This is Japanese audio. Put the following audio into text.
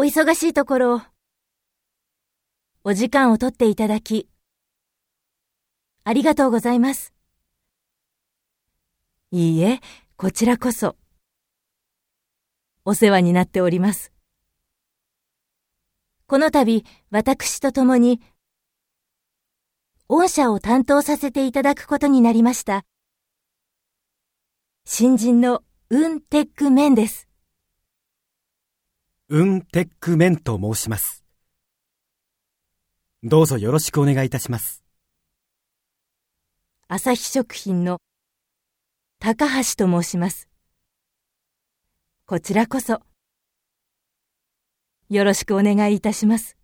お忙しいところ、お時間を取っていただき、ありがとうございます。いいえ、こちらこそ。お世話になっております。この度、私と共に、御社を担当させていただくことになりました。新人のウンテックメンです。ウンテックメンと申します。どうぞよろしくお願いいたします。朝日食品の高橋と申します。こちらこそよろしくお願いいたします。